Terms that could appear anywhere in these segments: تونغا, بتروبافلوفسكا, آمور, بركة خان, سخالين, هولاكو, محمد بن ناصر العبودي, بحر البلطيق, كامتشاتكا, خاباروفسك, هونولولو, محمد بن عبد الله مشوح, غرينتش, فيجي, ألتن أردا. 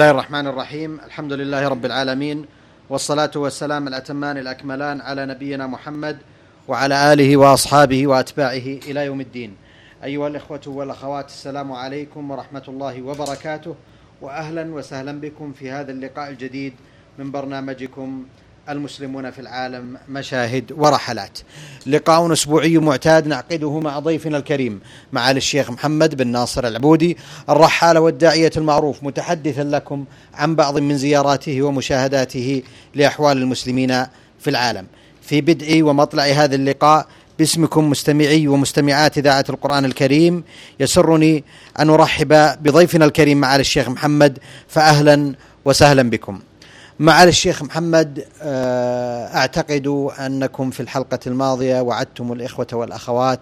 بسم الله الرحمن الرحيم. الحمد لله رب العالمين، والصلاة والسلام الأتمان الأكملان على نبينا محمد وعلى آله وأصحابه وأتباعه إلى يوم الدين. أيها الإخوة والأخوات، السلام عليكم ورحمة الله وبركاته، وأهلا وسهلا بكم في هذا اللقاء الجديد من برنامجكم المسلمون في العالم مشاهد ورحلات. لقاء أسبوعي معتاد نعقده مع ضيفنا الكريم معالي الشيخ محمد بن ناصر العبودي، الرحالة والداعية المعروف، متحدثا لكم عن بعض من زياراته ومشاهداته لأحوال المسلمين في العالم. في بدء ومطلع هذا اللقاء، باسمكم مستمعي ومستمعات إذاعة القرآن الكريم، يسرني أن أرحب بضيفنا الكريم معالي الشيخ محمد، فأهلا وسهلا بكم. معالي الشيخ محمد، أعتقد أنكم في الحلقة الماضية وعدتم الإخوة والأخوات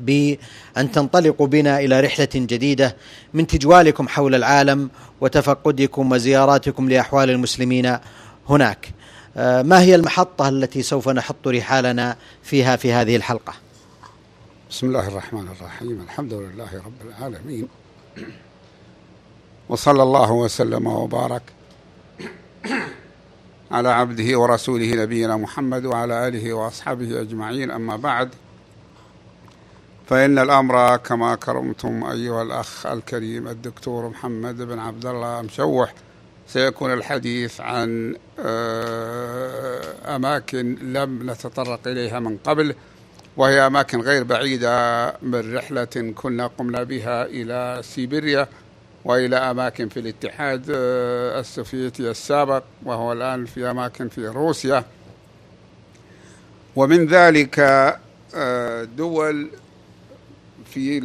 بأن تنطلقوا بنا إلى رحلة جديدة من تجوالكم حول العالم وتفقدكم وزياراتكم لأحوال المسلمين هناك. ما هي المحطة التي سوف نحط رحالنا فيها في هذه الحلقة؟ بسم الله الرحمن الرحيم. الحمد لله رب العالمين، وصلى الله وسلم وبارك على عبده ورسوله نبينا محمد وعلى آله وأصحابه أجمعين. أما بعد، فإن الأمر كما كرمتم أيها الأخ الكريم الدكتور محمد بن عبد الله مشوح، سيكون الحديث عن أماكن لم نتطرق إليها من قبل، وهي أماكن غير بعيدة من رحلة كنا قمنا بها إلى سيبيريا وإلى أماكن في الاتحاد السوفيتي السابق، وهو الآن في أماكن في روسيا، ومن ذلك دول في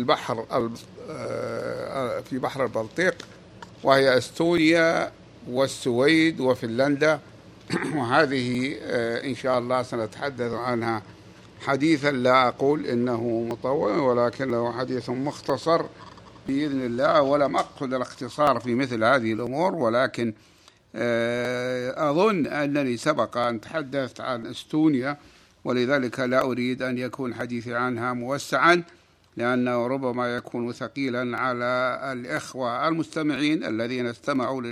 بحر البلطيق، وهي استونيا والسويد وفنلندا، وهذه إن شاء الله سنتحدث عنها حديثا لا أقول إنه مطول، ولكنه حديث مختصر بإذن الله، ولم أقصد الاختصار في مثل هذه الأمور، ولكن أظن أنني سبق أن تحدثت عن استونيا، ولذلك لا أريد أن يكون حديثي عنها موسعا، لأنه ربما يكون ثقيلا على الإخوة المستمعين الذين استمعوا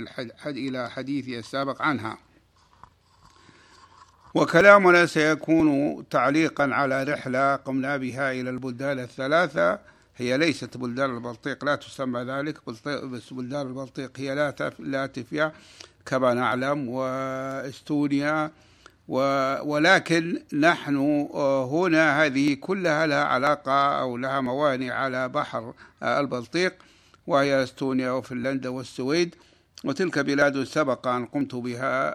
إلى حديثي السابق عنها. وكلامنا سيكون تعليقا على رحلة قمنا بها إلى البلدان الثلاثة. هي ليست بلدان البلطيق، لا تسمى ذلك، بس بلدان البلطيق هي لاتفيا كما نعلم واستونيا، ولكن نحن هنا هذه كلها لها علاقة أو لها موانئ على بحر البلطيق، وهي استونيا وفنلندا والسويد، وتلك بلاد سبق أن قمت بها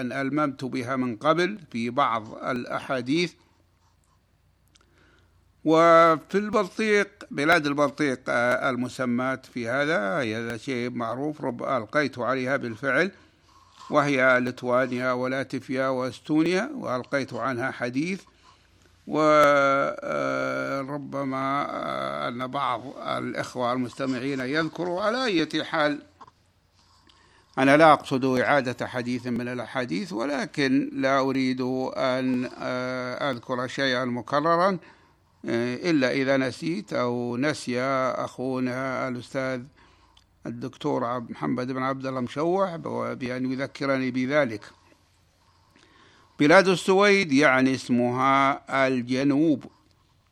أن ألممت بها من قبل في بعض الأحاديث. وفي البلطيق، بلاد البلطيق المسمات في هذا شيء معروف، رب ألقيت عليها بالفعل، وهي لتوانيا ولاتفيا واستونيا، وألقيت عنها حديث، وربما أن بعض الإخوة المستمعين يذكروا. على أي حال، أنا لا أقصد إعادة حديث من الأحاديث، ولكن لا أريد أن أذكر شيئا مكررا إلا إذا نسيت أو نسي أخونا الأستاذ الدكتور محمد بن عبد الله مشوح بأن يذكرني بذلك. بلاد السويد يعني اسمها الجنوب،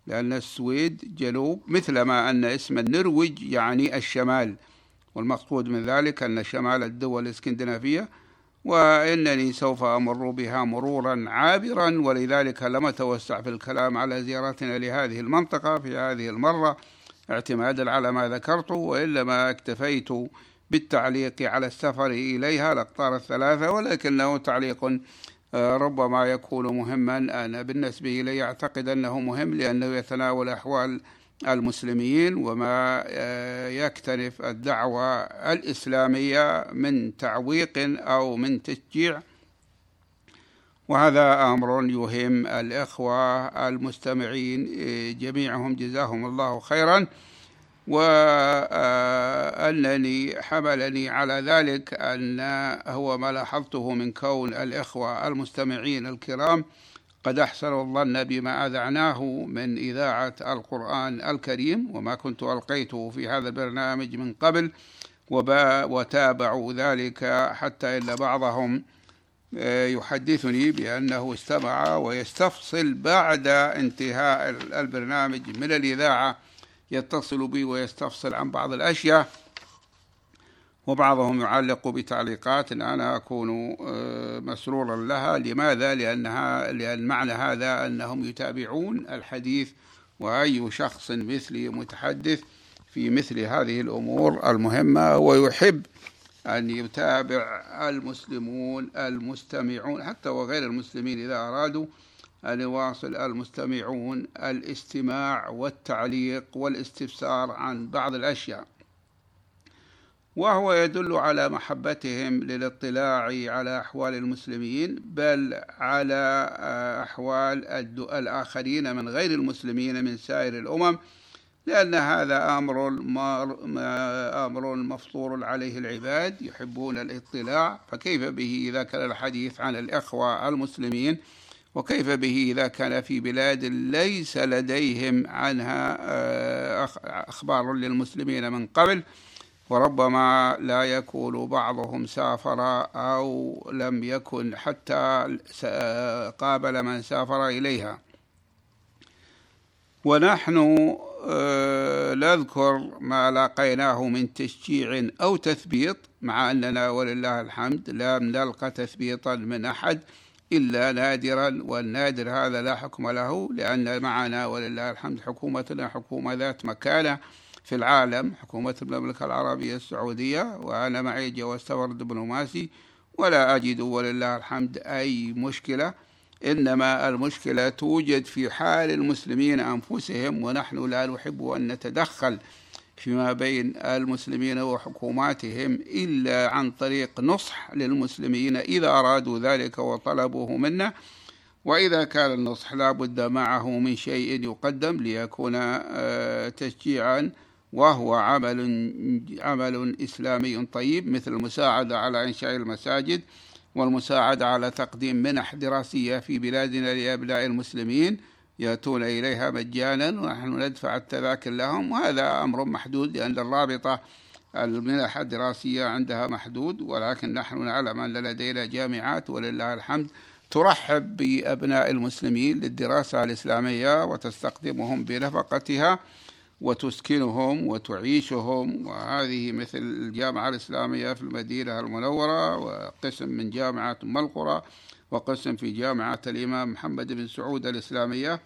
لأن السويد جنوب، مثلما أن اسم النرويج يعني الشمال، والمقصود من ذلك أن شمال الدول الاسكندنافية، وإنني سوف أمر بها مرورا عابرا، ولذلك لم أتوسع في الكلام على زيارتنا لهذه المنطقة في هذه المرة اعتمادا على ما ذكرته، وإنما اكتفيت بالتعليق على السفر إليها الأقطار الثلاثة، ولكنه تعليق ربما يكون مهما. أنا بالنسبة لي أعتقد أنه مهم، لأنه يتناول أحوال المسلمين وما يكتنف الدعوة الإسلامية من تعويق أو من تشجيع، وهذا أمر يهم الإخوة المستمعين جميعهم جزاهم الله خيرا، وأنني حملني على ذلك أن هو ما لاحظته من كون الإخوة المستمعين الكرام قد أحسنوا الظن بما أذعناه من إذاعة القرآن الكريم وما كنت ألقيته في هذا البرنامج من قبل، وتابعوا ذلك حتى إن بعضهم يحدثني بأنه استمع ويستفصل بعد انتهاء البرنامج من الإذاعة، يتصل بي ويستفصل عن بعض الأشياء، وبعضهم يعلق بتعليقات أنا أكون مسرورا لها. لماذا؟ لأن معنى هذا أنهم يتابعون الحديث، وأي شخص مثلي متحدث في مثل هذه الأمور المهمة ويحب أن يتابع المسلمون المستمعون حتى وغير المسلمين إذا أرادوا أن يواصل المستمعون الاستماع والتعليق والاستفسار عن بعض الأشياء، وهو يدل على محبتهم للاطلاع على أحوال المسلمين بل على أحوال الآخرين من غير المسلمين من سائر الأمم، لأن هذا أمر مفطور عليه العباد، يحبون الاطلاع، فكيف به إذا كان الحديث عن الإخوة المسلمين، وكيف به إذا كان في بلاد ليس لديهم عنها أخبار للمسلمين من قبل، وربما لا يكون بعضهم سافر أو لم يكن حتى قابل من سافر إليها. ونحن نذكر ما لقيناه من تشجيع أو تثبيط، مع أننا ولله الحمد لم نلقى تثبيطا من أحد إلا نادرا، والنادر هذا لا حكم له، لأن معنا ولله الحمد حكومتنا حكومة ذات مكانة في العالم، حكومة المملكة العربية السعودية، وأنا معي جواز سفر دبلوماسي ولا أجد ولله الحمد أي مشكلة، إنما المشكلة توجد في حال المسلمين أنفسهم، ونحن لا نحب أن نتدخل فيما بين المسلمين وحكوماتهم إلا عن طريق نصح للمسلمين إذا أرادوا ذلك وطلبوه منا، وإذا كان النصح لا بد معه من شيء يقدم ليكون تشجيعا، وهو عمل إسلامي طيب، مثل المساعدة على إنشاء المساجد والمساعدة على تقديم منح دراسية في بلادنا لأبناء المسلمين يأتون إليها مجانا ونحن ندفع التذاكر لهم، وهذا أمر محدود لأن الرابطة المنح الدراسية عندها محدود، ولكن نحن نعلم أن لدينا جامعات ولله الحمد ترحب بأبناء المسلمين للدراسة الإسلامية وتستقدمهم بنفقتها وتسكنهم وتعيشهم، وهذه مثل الجامعة الإسلامية في المدينة المنورة، وقسم من جامعة أم القرى، وقسم في جامعة الإمام محمد بن سعود الإسلامية،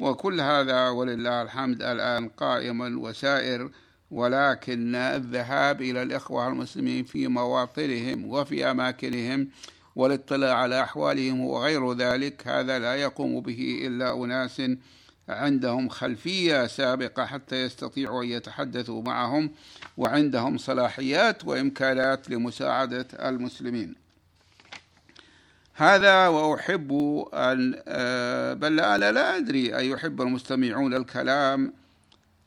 وكل هذا ولله الحمد الآن قائما وسائر. ولكن الذهاب إلى الإخوة المسلمين في مواطنهم وفي أماكنهم والاطلاع على أحوالهم وغير ذلك، هذا لا يقوم به إلا أناس عندهم خلفية سابقة حتى يستطيعوا أن يتحدثوا معهم، وعندهم صلاحيات وإمكانات لمساعدة المسلمين. هذا وأحب أن بل أنا لا أدري أن يحب المستمعون الكلام،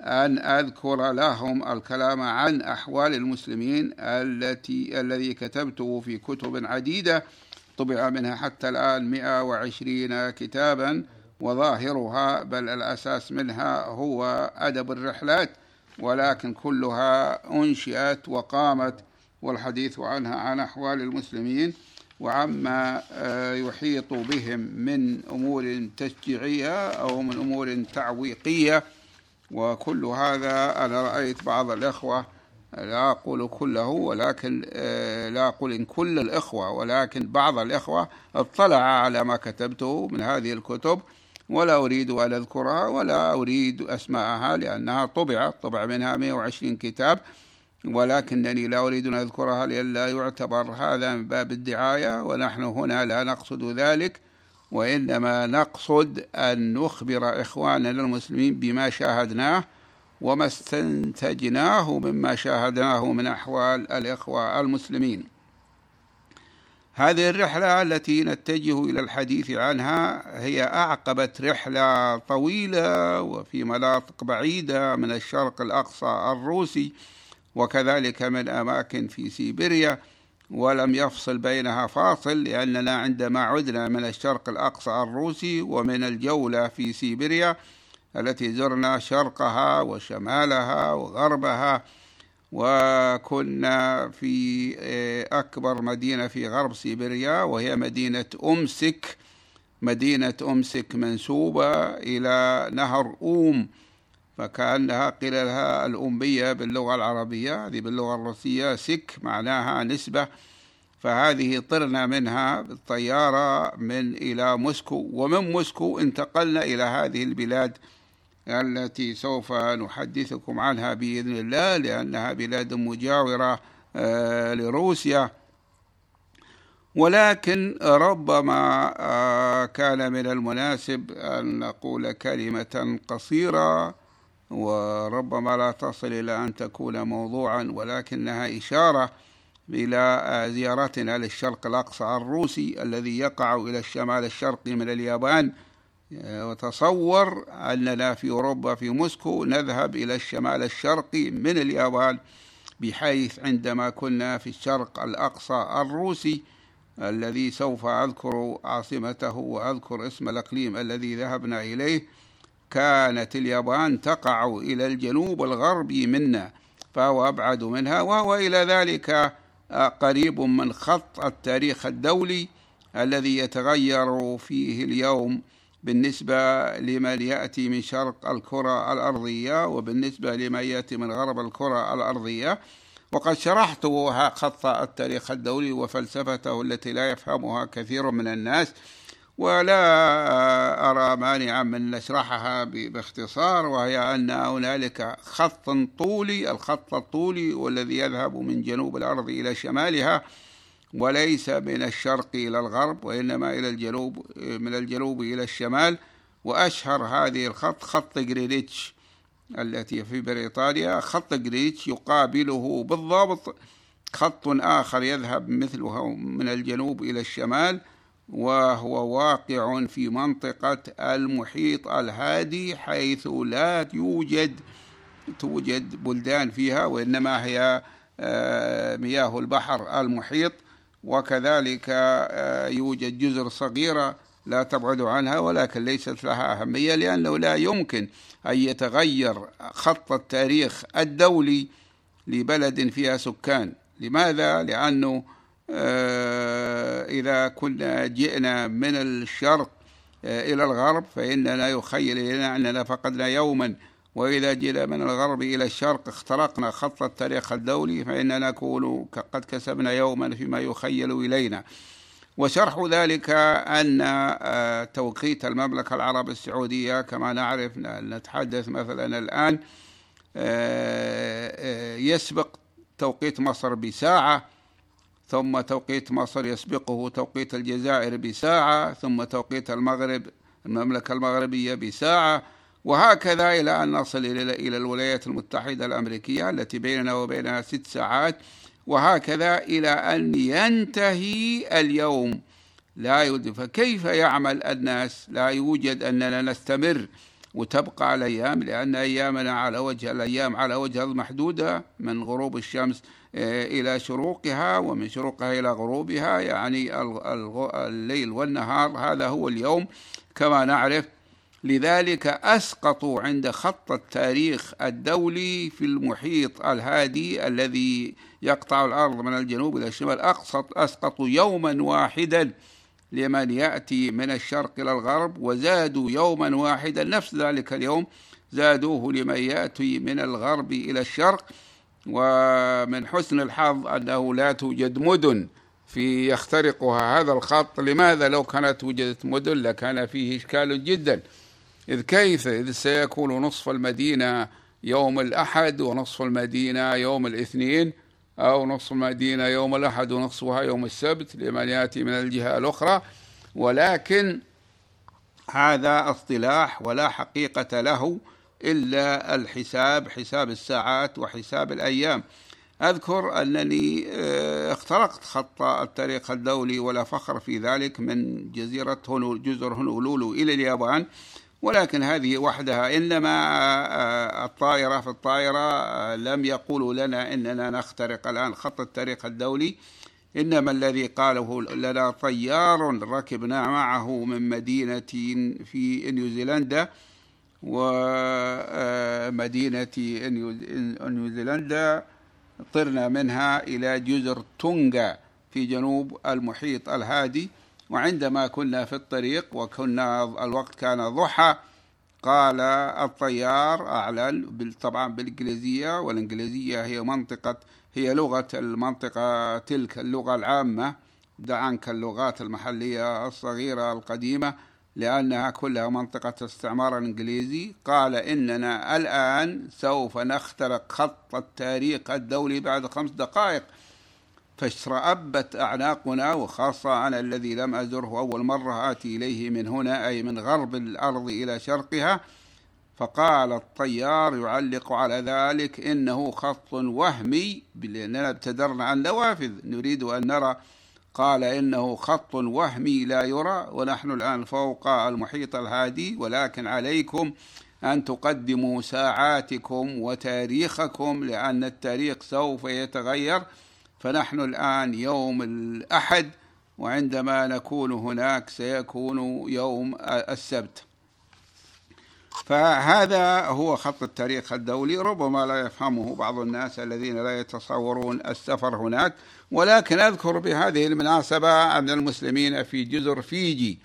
أن أذكر لهم الكلام عن أحوال المسلمين الذي كتبته في كتب عديدة طبع منها حتى الآن 120 كتابا، وظاهرها بل الأساس منها هو أدب الرحلات، ولكن كلها أنشئت وقامت والحديث عنها عن أحوال المسلمين وعما يحيط بهم من أمور تشجيعية أو من أمور تعويقية. وكل هذا أنا رأيت بعض الإخوة، لا أقول كله ولكن لا أقول إن كل الإخوة، ولكن بعض الإخوة اطلع على ما كتبته من هذه الكتب، ولا أريد أن أذكرها ولا أريد أسماءها لأنها طبع منها 120 كتاب، ولكنني لا أريد أن أذكرها لئلا يعتبر هذا من باب الدعاية، ونحن هنا لا نقصد ذلك، وإنما نقصد أن نخبر إخواننا المسلمين بما شاهدناه وما استنتجناه مما شاهدناه من أحوال الإخوة المسلمين. هذه الرحلة التي نتجه إلى الحديث عنها هي أعقبت رحلة طويلة وفي مناطق بعيدة من الشرق الأقصى الروسي، وكذلك من أماكن في سيبيريا، ولم يفصل بينها فاصل، لأننا عندما عدنا من الشرق الأقصى الروسي ومن الجولة في سيبيريا التي زرنا شرقها وشمالها وغربها وكنا في أكبر مدينة في غرب سيبيريا وهي مدينة أمسك. مدينة أمسك منسوبة إلى نهر أوم، فكأنها قيل لها الأمية باللغة العربية، هذه باللغة الروسية سك معناها نسبة، فهذه طرنا منها بالطيارة من إلى موسكو، ومن موسكو انتقلنا إلى هذه البلاد التي سوف نحدثكم عنها بإذن الله، لأنها بلاد مجاورة لروسيا. ولكن ربما كان من المناسب أن نقول كلمة قصيرة، وربما لا تصل إلى أن تكون موضوعا، ولكنها إشارة إلى زيارتنا للشرق الأقصى الروسي الذي يقع إلى الشمال الشرقي من اليابان. وتصور أننا في أوروبا في موسكو نذهب إلى الشمال الشرقي من اليابان، بحيث عندما كنا في الشرق الأقصى الروسي الذي سوف أذكر عاصمته وأذكر اسم الأقليم الذي ذهبنا إليه، كانت اليابان تقع إلى الجنوب الغربي منا، فهو أبعد منها، وهو إلى ذلك قريب من خط التاريخ الدولي الذي يتغير فيه اليوم بالنسبة لمن يأتي من شرق الكرة الأرضية وبالنسبة لمن يأتي من غرب الكرة الأرضية. وقد شرحت خط التاريخ الدولي وفلسفته التي لا يفهمها كثير من الناس، ولا أرى مانعا من نشرحها باختصار، وهي أن هنالك خط طولي، الخط الطولي والذي يذهب من جنوب الأرض إلى شمالها، وليس من الشرق إلى الغرب وإنما إلى الجنوب، من الجنوب إلى الشمال. وأشهر هذه الخط خط غرينتش التي في بريطانيا. خط غرينتش يقابله بالضبط خط آخر يذهب مثله من الجنوب إلى الشمال، وهو واقع في منطقة المحيط الهادي، حيث لا توجد بلدان فيها، وإنما هي مياه البحر المحيط، وكذلك يوجد جزر صغيرة لا تبعد عنها، ولكن ليست لها أهمية، لأنه لا يمكن أن يتغير خط التاريخ الدولي لبلد فيها سكان. لماذا؟ لأنه إذا كنا جئنا من الشرق إلى الغرب فإننا يخيل إلينا أننا فقدنا يوما، وإذا جئنا من الغرب إلى الشرق اخترقنا خط التاريخ الدولي فإننا نكون قد كسبنا يوما فيما يخيل إلينا. وشرح ذلك أن توقيت المملكة العربية السعودية كما نعرف، نتحدث مثلا الآن، يسبق توقيت مصر بساعة، ثم توقيت مصر يسبقه توقيت الجزائر بساعة، ثم توقيت المغرب المملكة المغربية بساعة، وهكذا إلى أن نصل إلى الولايات المتحدة الأمريكية التي بيننا وبينها 6 ساعات، وهكذا إلى أن ينتهي اليوم. فكيف يعمل الناس؟ لا يوجد أننا نستمر وتبقى الأيام، لأن أيامنا على وجه الأيام على وجه محدودة، من غروب الشمس إلى شروقها ومن شروقها إلى غروبها، يعني الليل والنهار، هذا هو اليوم كما نعرف. لذلك أسقطوا عند خط التاريخ الدولي في المحيط الهادي الذي يقطع الأرض من الجنوب إلى الشمال، أسقطوا يوما واحدا لمن يأتي من الشرق إلى الغرب، وزادوا يوما واحدا نفس ذلك اليوم زادوه لمن يأتي من الغرب إلى الشرق. ومن حسن الحظ أنه لا توجد مدن في يخترقها هذا الخط. لماذا؟ لو كانت وجدت مدن لكان فيه إشكال جدا، إذ سيكون نصف المدينة يوم الأحد ونصف المدينة يوم الاثنين، أو نصف المدينة يوم الأحد ونصفها يوم السبت لمن يأتي من الجهة الأخرى. ولكن هذا اصطلاح ولا حقيقة له إلا الحساب، حساب الساعات وحساب الأيام. أذكر أنني اخترقت خط التاريخ الدولي ولا فخر في ذلك، من جزيرة جزر هونولولو إلى اليابان، ولكن هذه وحدها، إنما في الطائرة لم يقولوا لنا إننا نخترق الآن خط التاريخ الدولي، إنما الذي قاله لنا طيار ركبنا معه من مدينة في نيوزيلندا، ومدينة نيوزيلندا طرنا منها إلى جزر تونغا في جنوب المحيط الهادي. وعندما كنا في الطريق وكنا الوقت كان ضحى، قال الطيار أعلن طبعا بالإنجليزية، والإنجليزية هي لغة المنطقة، تلك اللغة العامة، دع عنك اللغات المحلية الصغيرة القديمة لأنها كلها منطقة استعمار إنجليزي. قال إننا الآن سوف نخترق خط التاريخ الدولي بعد 5 دقائق، فاشرأبت أعناقنا، وخاصة أنا الذي لم أزره أول مرة آتي إليه من هنا، أي من غرب الأرض إلى شرقها. فقال الطيار يعلق على ذلك إنه خط وهمي، لأننا ابتدرنا عن نوافذ نريد أن نرى. قال إنه خط وهمي لا يرى، ونحن الآن فوق المحيط الهادي، ولكن عليكم أن تقدموا ساعاتكم وتاريخكم لأن التاريخ سوف يتغير. فنحن الآن يوم الأحد، وعندما نكون هناك سيكون يوم السبت. فهذا هو خط التاريخ الدولي، ربما لا يفهمه بعض الناس الذين لا يتصورون السفر هناك. ولكن أذكر بهذه المناسبة أن المسلمين في جزر فيجي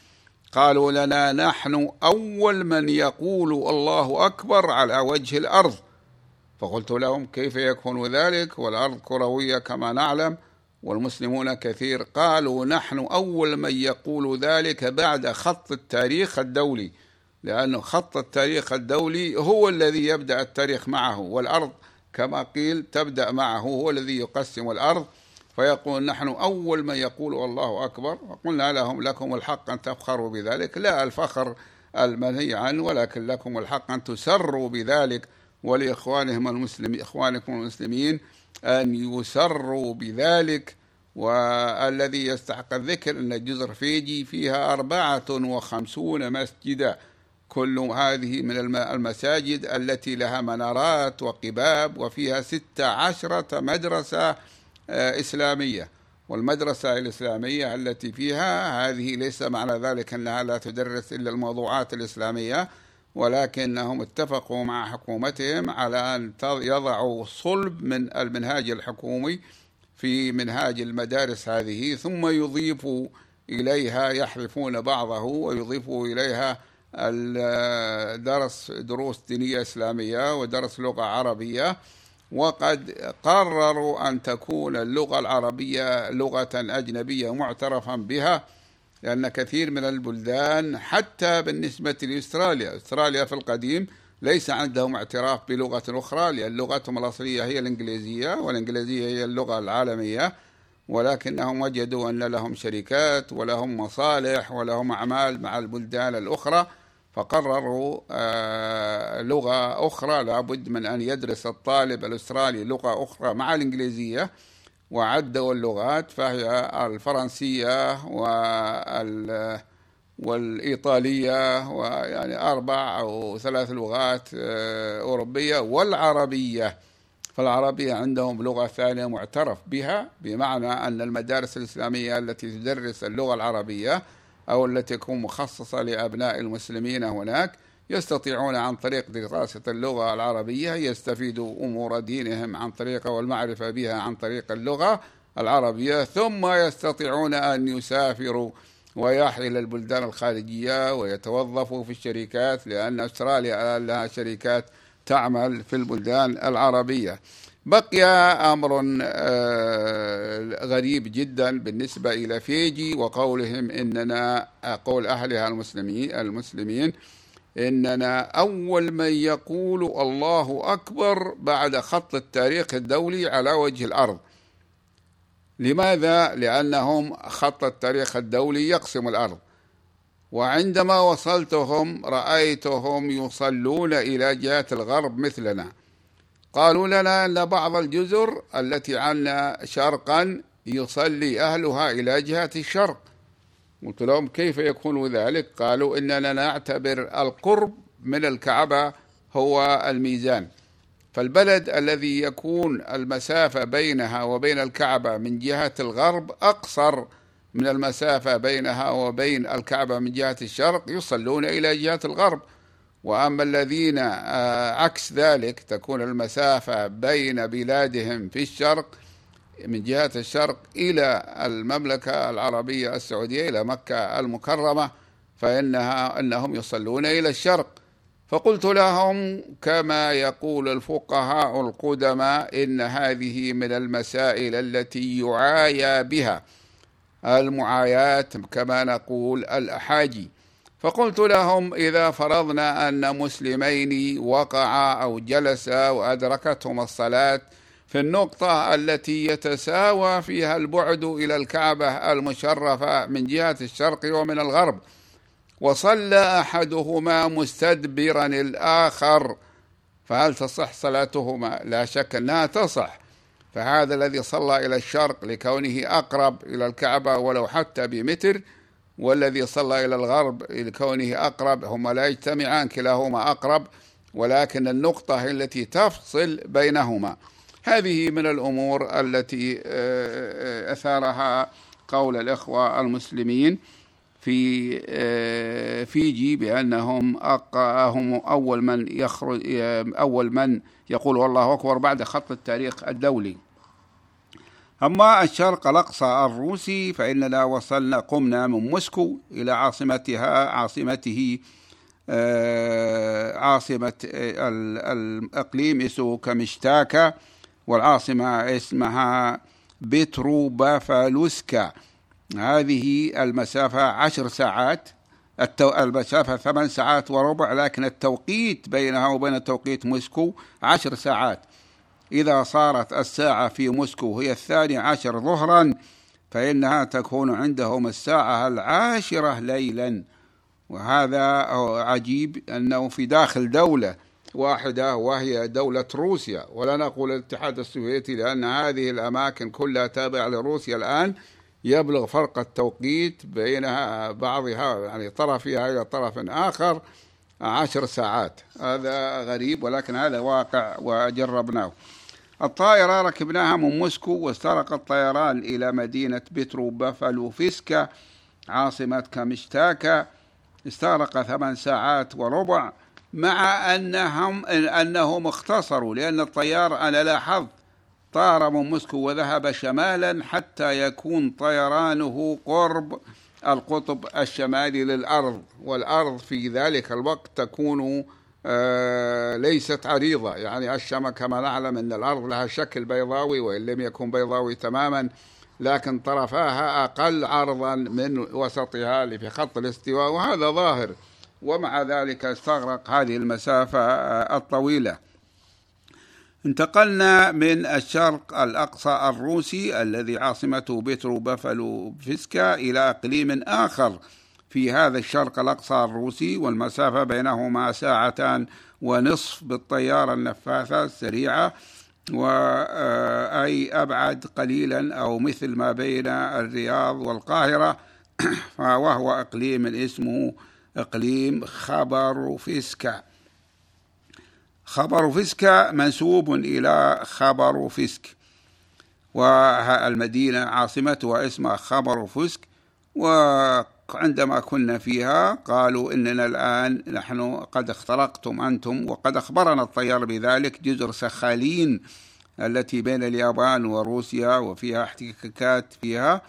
قالوا لنا نحن أول من يقول الله أكبر على وجه الأرض، فقلت لهم كيف يكون ذلك والأرض كروية كما نعلم والمسلمون كثير؟ قالوا نحن أول من يقول ذلك بعد خط التاريخ الدولي، لأن خط التاريخ الدولي هو الذي يبدأ التاريخ معه، والأرض كما قيل تبدأ معه، هو الذي يقسم الأرض، فيقول نحن أول من يقول الله أكبر. وقلنا لهم لكم الحق أن تفخروا بذلك، لا الفخر المنهي عنه، ولكن لكم الحق أن تسروا بذلك، ولإخوانهم المسلمين إخوانكم المسلمين أن يسروا بذلك. والذي يستحق الذكر أن جزر فيجي فيها 54 مسجدا، كل هذه من المساجد التي لها منارات وقباب، وفيها 16 مدرسة إسلامية. والمدرسة الإسلامية التي فيها هذه ليس معنى ذلك أنها لا تدرس إلا الموضوعات الإسلامية، ولكنهم اتفقوا مع حكومتهم على أن يضعوا صلب من المنهاج الحكومي في منهاج المدارس هذه، ثم يضيفوا إليها، يحذفون بعضه ويضيفوا إليها دروس دينية إسلامية ودرس لغة عربية. وقد قرروا أن تكون اللغة العربية لغة أجنبية معترفا بها، لأن كثير من البلدان حتى بالنسبة لأستراليا، أستراليا في القديم ليس عندهم اعتراف بلغة أخرى، لأن لغتهم الأصلية هي الإنجليزية، والإنجليزية هي اللغة العالمية. ولكنهم وجدوا أن لهم شركات ولهم مصالح ولهم أعمال مع البلدان الأخرى، فقرروا لغة أخرى، لابد من أن يدرس الطالب الأسترالي لغة أخرى مع الإنجليزية. وعدوا اللغات، فهي الفرنسية والإيطالية، ويعني 4 أو 3 لغات أوروبية، والعربية. فالعربية عندهم لغة ثانية معترف بها، بمعنى أن المدارس الإسلامية التي تدرس اللغة العربية أو التي تكون مخصصة لأبناء المسلمين هناك يستطيعون عن طريق دراسة اللغة العربية يستفيدوا أمور دينهم عن طريقها والمعرفة بها عن طريق اللغة العربية، ثم يستطيعون أن يسافروا ويحيوا إلى البلدان الخارجية ويتوظفوا في الشركات، لأن أستراليا لها شركات تعمل في البلدان العربية. بقي أمر غريب جدا بالنسبة إلى فيجي، وقولهم إننا، قول أهلها المسلمين إننا أول من يقول الله أكبر بعد خط التاريخ الدولي على وجه الأرض. لماذا؟ لأنهم خط التاريخ الدولي يقسم الأرض. وعندما وصلتهم رأيتهم يصلون إلى جهة الغرب مثلنا. قالوا لنا أن بعض الجزر التي عنا شرقا يصلي أهلها إلى جهة الشرق. قلت لهم كيف يكون ذلك؟ قالوا إننا نعتبر القرب من الكعبة هو الميزان، فالبلد الذي يكون المسافة بينها وبين الكعبة من جهة الغرب أقصر من المسافة بينها وبين الكعبة من جهة الشرق، يصلون إلى جهة الغرب. وأما الذين عكس ذلك تكون المسافة بين بلادهم في الشرق من جهة الشرق إلى المملكة العربية السعودية إلى مكة المكرمة فإنهم يصلون إلى الشرق. فقلت لهم كما يقول الفقهاء القدماء إن هذه من المسائل التي يعايا بها، المعاياة كما نقول الأحاجي. فقلت لهم إذا فرضنا أن مسلمين وقعا أو جلسا وأدركتهم الصلاة في النقطة التي يتساوى فيها البعد إلى الكعبة المشرفة من جهة الشرق ومن الغرب، وصلى أحدهما مستدبرا الآخر، فهل تصح صلاتهما؟ لا شك أنها تصح، فهذا الذي صلى إلى الشرق لكونه أقرب إلى الكعبة ولو حتى بمتر، والذي صلى إلى الغرب لكونه أقرب، هما لا يجتمعان، كلاهما أقرب، ولكن النقطة هي التي تفصل بينهما. هذه من الأمور التي أثارها قول الإخوة المسلمين في فيجي بأنهم أول من يخرج، أول من يقول والله أكبر بعد خط التاريخ الدولي. أما الشرق الأقصى الروسي فإننا قمنا من موسكو إلى عاصمة الإقليم اسمه كامتشاتكا، والعاصمة اسمها بتروبافلوفسكا. هذه المسافة 10 ساعات، المسافة 8 ساعات وربع، لكن التوقيت بينها وبين توقيت موسكو 10 ساعات. إذا صارت الساعة في موسكو هي 12:00 ظهرا فإنها تكون عندهم 10:00 ليلا. وهذا عجيب أنه في داخل دولة واحدة وهي دولة روسيا، ولا نقول الاتحاد السوفيتي لأن هذه الأماكن كلها تابعة لروسيا الآن، يبلغ فرق التوقيت بينها بعضها يعني طرفها إلى طرف آخر 10 ساعات. هذا غريب ولكن هذا واقع وجربناه. الطائرة ركبناها من موسكو واسترق الطيران إلى مدينة بتروبافلوفسكا عاصمة كامتشاتكا، استغرق 8 ساعات وربع، مع أنهم اختصروا لأن الطيار، أنا لاحظت، طار من موسكو وذهب شمالا حتى يكون طيرانه قرب القطب الشمالي للأرض، والأرض في ذلك الوقت تكون ليست عريضة، يعني الشبكة ما نعلم أن الأرض لها شكل بيضاوي وإن لم يكن بيضاوي تماما، لكن طرفاها أقل عرضا من وسطها اللي في خط الاستواء، وهذا ظاهر، ومع ذلك استغرق هذه المسافة الطويلة. انتقلنا من الشرق الأقصى الروسي الذي عاصمته بتروبافلوفسكا إلى إقليم آخر في هذا الشرق الأقصى الروسي، والمسافة بينهما 2.5 ساعة بالطيارة النفاثة السريعة، وأي أبعد قليلا أو مثل ما بين الرياض والقاهرة، وهو إقليم اسمه إقليم خاباروفسكا. خاباروفسكا منسوب إلى خاباروفسك، والمدينة عاصمتها اسمها خاباروفسك، وعندما كنا فيها قالوا إننا الآن نحن قد اخترقتم أنتم، وقد أخبرنا الطيار بذلك، جزر سخالين التي بين اليابان وروسيا وفيها احتكاكات فيها.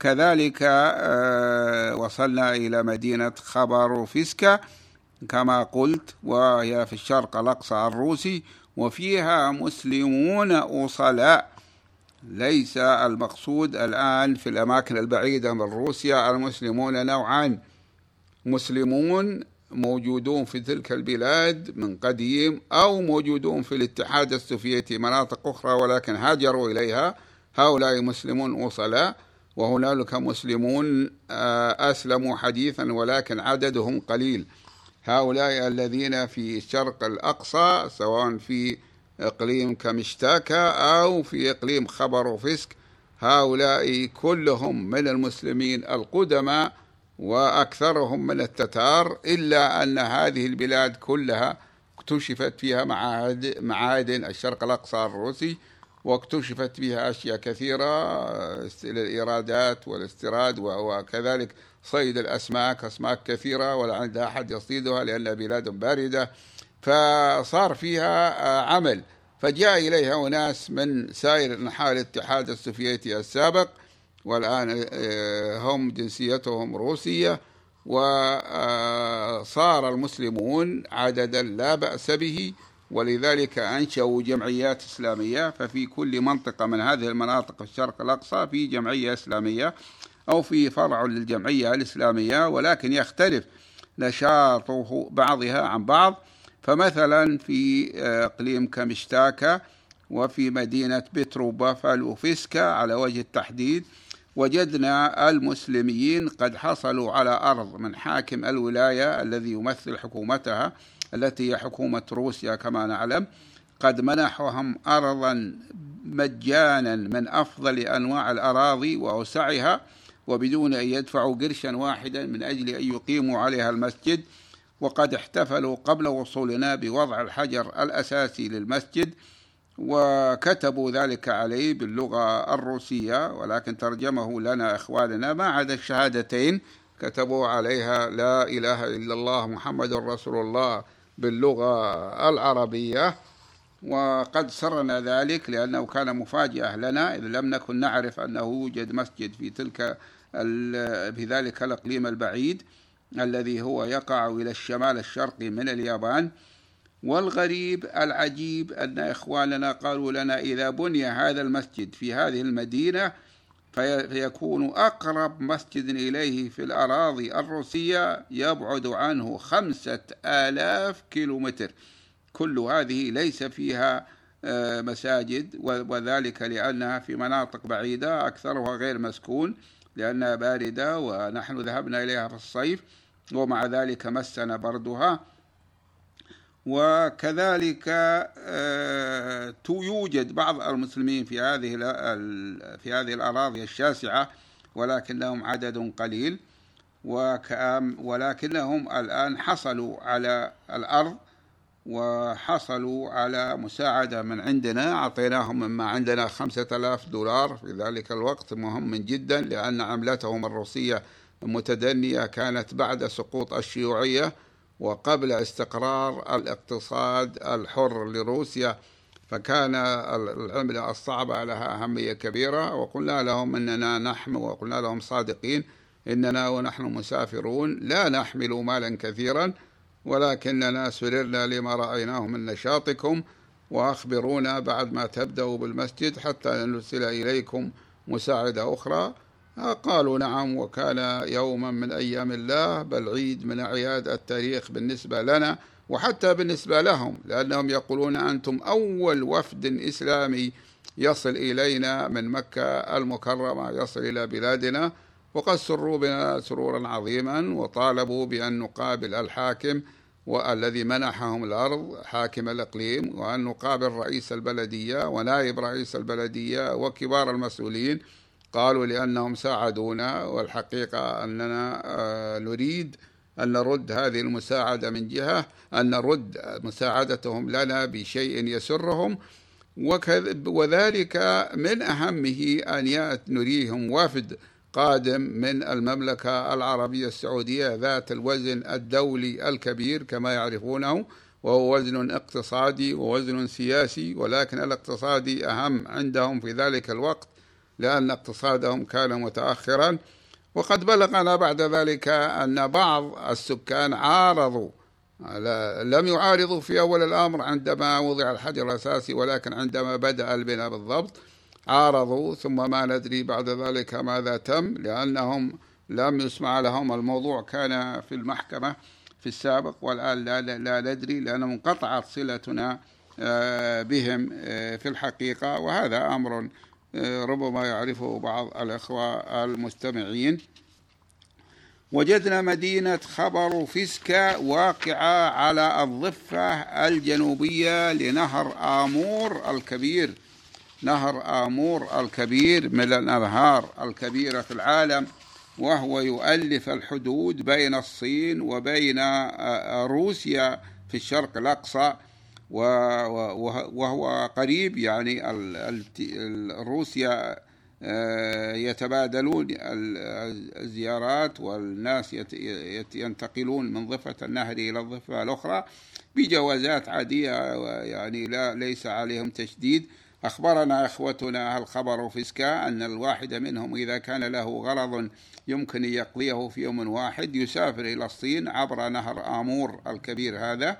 كذلك وصلنا إلى مدينة خاباروفسكا كما قلت، وهي في الشرق الأقصى الروسي، وفيها مسلمون أصلاء، ليس المقصود الآن في الأماكن البعيدة من روسيا المسلمون نوعان، مسلمون موجودون في تلك البلاد من قديم أو موجودون في الاتحاد السوفيتي مناطق أخرى ولكن هاجروا إليها، هؤلاء مسلمون أصلاء، وهنالك مسلمون أسلموا حديثا ولكن عددهم قليل. هؤلاء الذين في الشرق الأقصى سواء في إقليم كامتشاتكا أو في إقليم خاباروفسك، هؤلاء كلهم من المسلمين القدماء وأكثرهم من التتار، إلا أن هذه البلاد كلها اكتشفت فيها معادن الشرق الأقصى الروسي، واكتشفت بها أشياء كثيرة، الإيرادات والاستيراد وكذلك صيد الأسماك، أسماك كثيرة ولا عندها أحد يصيدها لأنها بلاد باردة، فصار فيها عمل. فجاء إليها أناس من سائر أنحاء الاتحاد السوفيتي السابق، والآن هم جنسيتهم روسية، وصار المسلمون عددا لا بأس به، ولذلك أنشأوا جمعيات إسلامية. ففي كل منطقة من هذه المناطق في الشرق الأقصى في جمعية إسلامية أو في فرع للجمعية الإسلامية، ولكن يختلف نشاط بعضها عن بعض. فمثلا في إقليم كامتشاتكا وفي مدينة بتروبافلوفسكا على وجه التحديد، وجدنا المسلمين قد حصلوا على أرض من حاكم الولاية الذي يمثل حكومتها التي هي حكومة روسيا كما نعلم، قد منحهم أرضا مجانا من أفضل أنواع الأراضي وأوسعها، وبدون أن يدفعوا قرشا واحدا من أجل أن يقيموا عليها المسجد. وقد احتفلوا قبل وصولنا بوضع الحجر الأساسي للمسجد، وكتبوا ذلك عليه باللغة الروسية، ولكن ترجمه لنا إخواننا ما عدا الشهادتين، كتبوا عليها لا إله إلا الله محمد رسول الله باللغة العربية. وقد سرنا ذلك لأنه كان مفاجأة لنا، إذ لم نكن نعرف أنه يوجد مسجد في ذلك الإقليم البعيد الذي هو يقع إلى الشمال الشرقي من اليابان. والغريب العجيب أن إخواننا قالوا لنا إذا بني هذا المسجد في هذه المدينة فيكون أقرب مسجد إليه في الأراضي الروسية يبعد عنه 5000 كيلومتر. كل هذه ليس فيها مساجد، وذلك لأنها في مناطق بعيدة أكثرها غير مسكون لأنها باردة، ونحن ذهبنا إليها في الصيف ومع ذلك مسنا بردها. وكذلك يوجد بعض المسلمين في هذه الأراضي الشاسعة، ولكنهم عدد قليل، ولكنهم الآن حصلوا على الأرض وحصلوا على مساعدة من عندنا. أعطيناهم مما عندنا $5,000 في ذلك الوقت، مهم جدا لأن عملتهم الروسية المتدنية كانت بعد سقوط الشيوعية وقبل استقرار الاقتصاد الحر لروسيا، فكان العملة الصعبة لها أهمية كبيرة. وقلنا لهم أننا نحمل، وقلنا لهم صادقين، إننا ونحن مسافرون لا نحمل مالا كثيرا، ولكننا سررنا لما رأيناه من نشاطكم، وأخبرونا بعد ما تبدأوا بالمسجد حتى نرسل إليكم مساعدة أخرى. قالوا نعم، وكان يوما من أيام الله، بل عيد من أعياد التاريخ بالنسبة لنا وحتى بالنسبة لهم، لأنهم يقولون أنتم أول وفد إسلامي يصل إلينا من مكة المكرمة، يصل إلى بلادنا، وقد سروا بنا سرورا عظيما، وطالبوا بأن نقابل الحاكم والذي منحهم الأرض حاكم الإقليم، وأن نقابل رئيس البلدية ونائب رئيس البلدية وكبار المسؤولين. قالوا لأنهم ساعدونا، والحقيقة أننا نريد أن نرد هذه المساعدة من جهة، أن نرد مساعدتهم لنا بشيء يسرهم، وذلك من أهمه أن نريهم وفد قادم من المملكة العربية السعودية ذات الوزن الدولي الكبير كما يعرفونه، وهو وزن اقتصادي ووزن سياسي، ولكن الاقتصادي أهم عندهم في ذلك الوقت لأن اقتصادهم كان متأخرا. وقد بلغنا بعد ذلك أن بعض السكان عارضوا، لم يعارضوا في أول الأمر عندما وضع الحجر الأساسي، ولكن عندما بدأ البناء بالضبط عارضوا، ثم ما ندري بعد ذلك ماذا تم، لأنهم لم يسمع لهم. الموضوع كان في المحكمة في السابق، والآن لا ندري لأنه انقطعت صلتنا بهم في الحقيقة. وهذا أمر ربما يعرفه بعض الأخوة المستمعين. وجدنا مدينة خاباروفسكا واقعة على الضفة الجنوبية لنهر آمور الكبير، نهر آمور الكبير من الأنهار الكبيرة في العالم، وهو يؤلف الحدود بين الصين وبين روسيا في الشرق الأقصى. وهو قريب، يعني روسيا يتبادلون الزيارات والناس ينتقلون من ضفة النهر إلى الضفة الأخرى بجوازات عادية، يعني ليس عليهم تشديد. أخبرنا إخوتنا خاباروفسكا أن الواحد منهم إذا كان له غرض يمكن يقضيه في يوم واحد يسافر إلى الصين عبر نهر آمور الكبير هذا،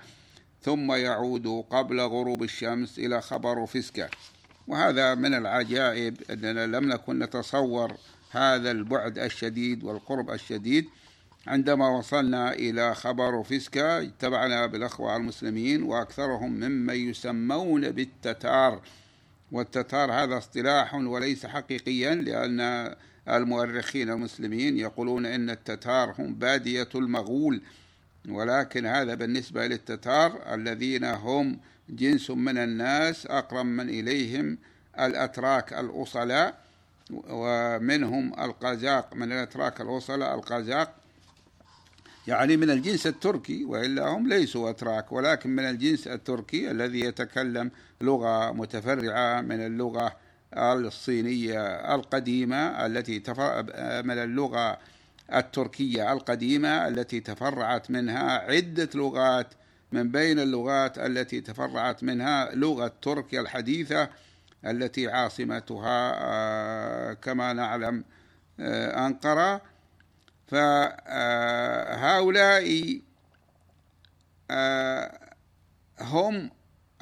ثم يعود قبل غروب الشمس إلى خاباروفسكا. وهذا من العجائب أننا لم نكن نتصور هذا البعد الشديد والقرب الشديد. عندما وصلنا إلى خاباروفسكا اتبعنا بالأخوة المسلمين وأكثرهم ممن يسمون بالتتار، والتتار هذا اصطلاح وليس حقيقيا، لأن المؤرخين المسلمين يقولون إن التتار هم بادية المغول، ولكن هذا بالنسبة للتتار الذين هم جنس من الناس أقرب من إليهم الأتراك الأصلاء، ومنهم القزاق من الأتراك الأصلاء. القزاق يعني من الجنس التركي، وإلا هم ليسوا أتراك، ولكن من الجنس التركي الذي يتكلم لغة متفرعة من اللغة الصينية القديمة من اللغة التركية القديمة التي تفرعت منها عدة لغات، من بين اللغات التي تفرعت منها لغة تركيا الحديثة التي عاصمتها كما نعلم أنقرة. فهؤلاء هم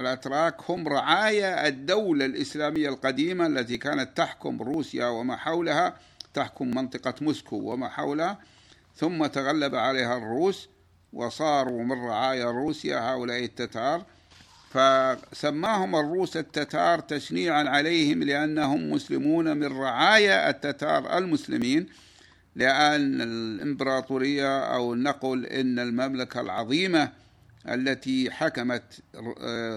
الأتراك، هم رعايا الدولة الإسلامية القديمة التي كانت تحكم روسيا وما حولها، تحكم منطقة موسكو وما حولها، ثم تغلب عليها الروس وصاروا من رعايا روسيا هؤلاء التتار. فسماهم الروس التتار تشنيعا عليهم لأنهم مسلمون من رعايا التتار المسلمين، لأن الإمبراطورية أو نقول إن المملكة العظيمة التي حكمت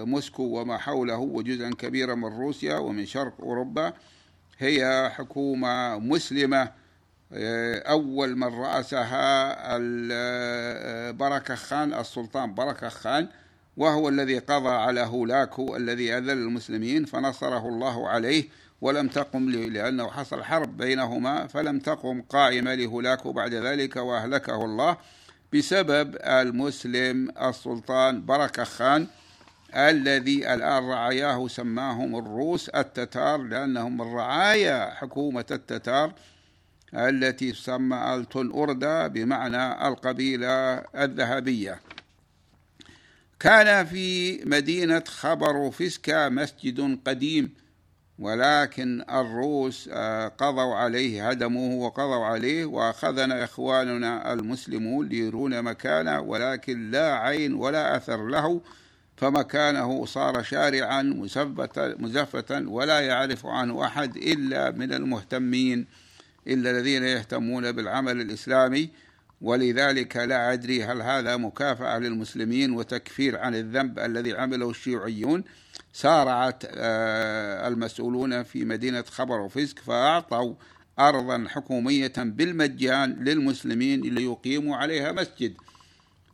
موسكو وما حوله وجزءا كبيرا من روسيا ومن شرق أوروبا هي حكومة مسلمة، أول من رأسها بركة خان، السلطان بركة خان، وهو الذي قضى على هولاكو الذي أذل المسلمين فنصره الله عليه، ولم تقم لأنه حصل حرب بينهما، فلم تقم قائمة لهولاكو بعد ذلك وأهلكه الله بسبب المسلم السلطان بركة خان الذي الآن رعاياه سماهم الروس التتار، لأنهم الرعايا حكومة التتار التي تسمى ألتن أردا بمعنى القبيلة الذهبية. كان في مدينة خاباروفسكا مسجد قديم، ولكن الروس قضوا عليه، هدموه وقضوا عليه، وأخذنا إخواننا المسلمون ليرون مكانه، ولكن لا عين ولا أثر له، فمكانه صار شارعا مزفتا ولا يعرف عنه أحد إلا من المهتمين، إلا الذين يهتمون بالعمل الإسلامي. ولذلك لا أدري هل هذا مكافأة للمسلمين وتكفير عن الذنب الذي عمله الشيوعيون. سارعت المسؤولون في مدينة خاباروفسك فأعطوا أرضا حكومية بالمجان للمسلمين ليقيموا عليها مسجد،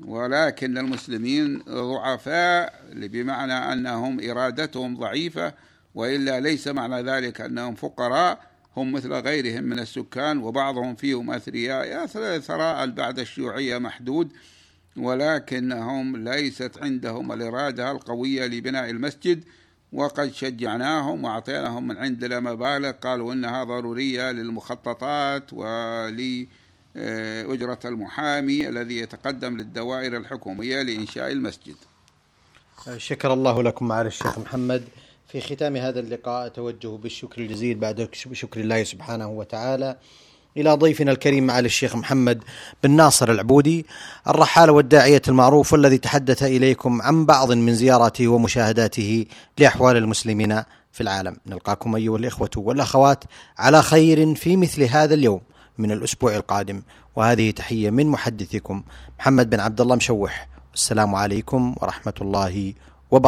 ولكن المسلمين ضعفاء بمعنى أنهم إرادتهم ضعيفة، وإلا ليس معنى ذلك أنهم فقراء، هم مثل غيرهم من السكان، وبعضهم فيهم أثرياء، ثراء بعد الشيوعية محدود، ولكنهم ليست عندهم الإرادة القوية لبناء المسجد. وقد شجعناهم وأعطيناهم من عندنا مبالغ، قالوا إنها ضرورية للمخططات ولأجرة المحامي الذي يتقدم للدوائر الحكومية لإنشاء المسجد. شكر الله لكم معالي الشيخ محمد. في ختام هذا اللقاء أتوجه بالشكر الجزيل بعد شكر الله سبحانه وتعالى إلى ضيفنا الكريم معالي الشيخ محمد بن ناصر العبودي الرحالة والداعية المعروف، والذي تحدث إليكم عن بعض من زياراته ومشاهداته لأحوال المسلمين في العالم. نلقاكم أيها الإخوة والأخوات على خير في مثل هذا اليوم من الأسبوع القادم، وهذه تحية من محدثكم محمد بن عبد الله مشوح. السلام عليكم ورحمة الله وبركاته.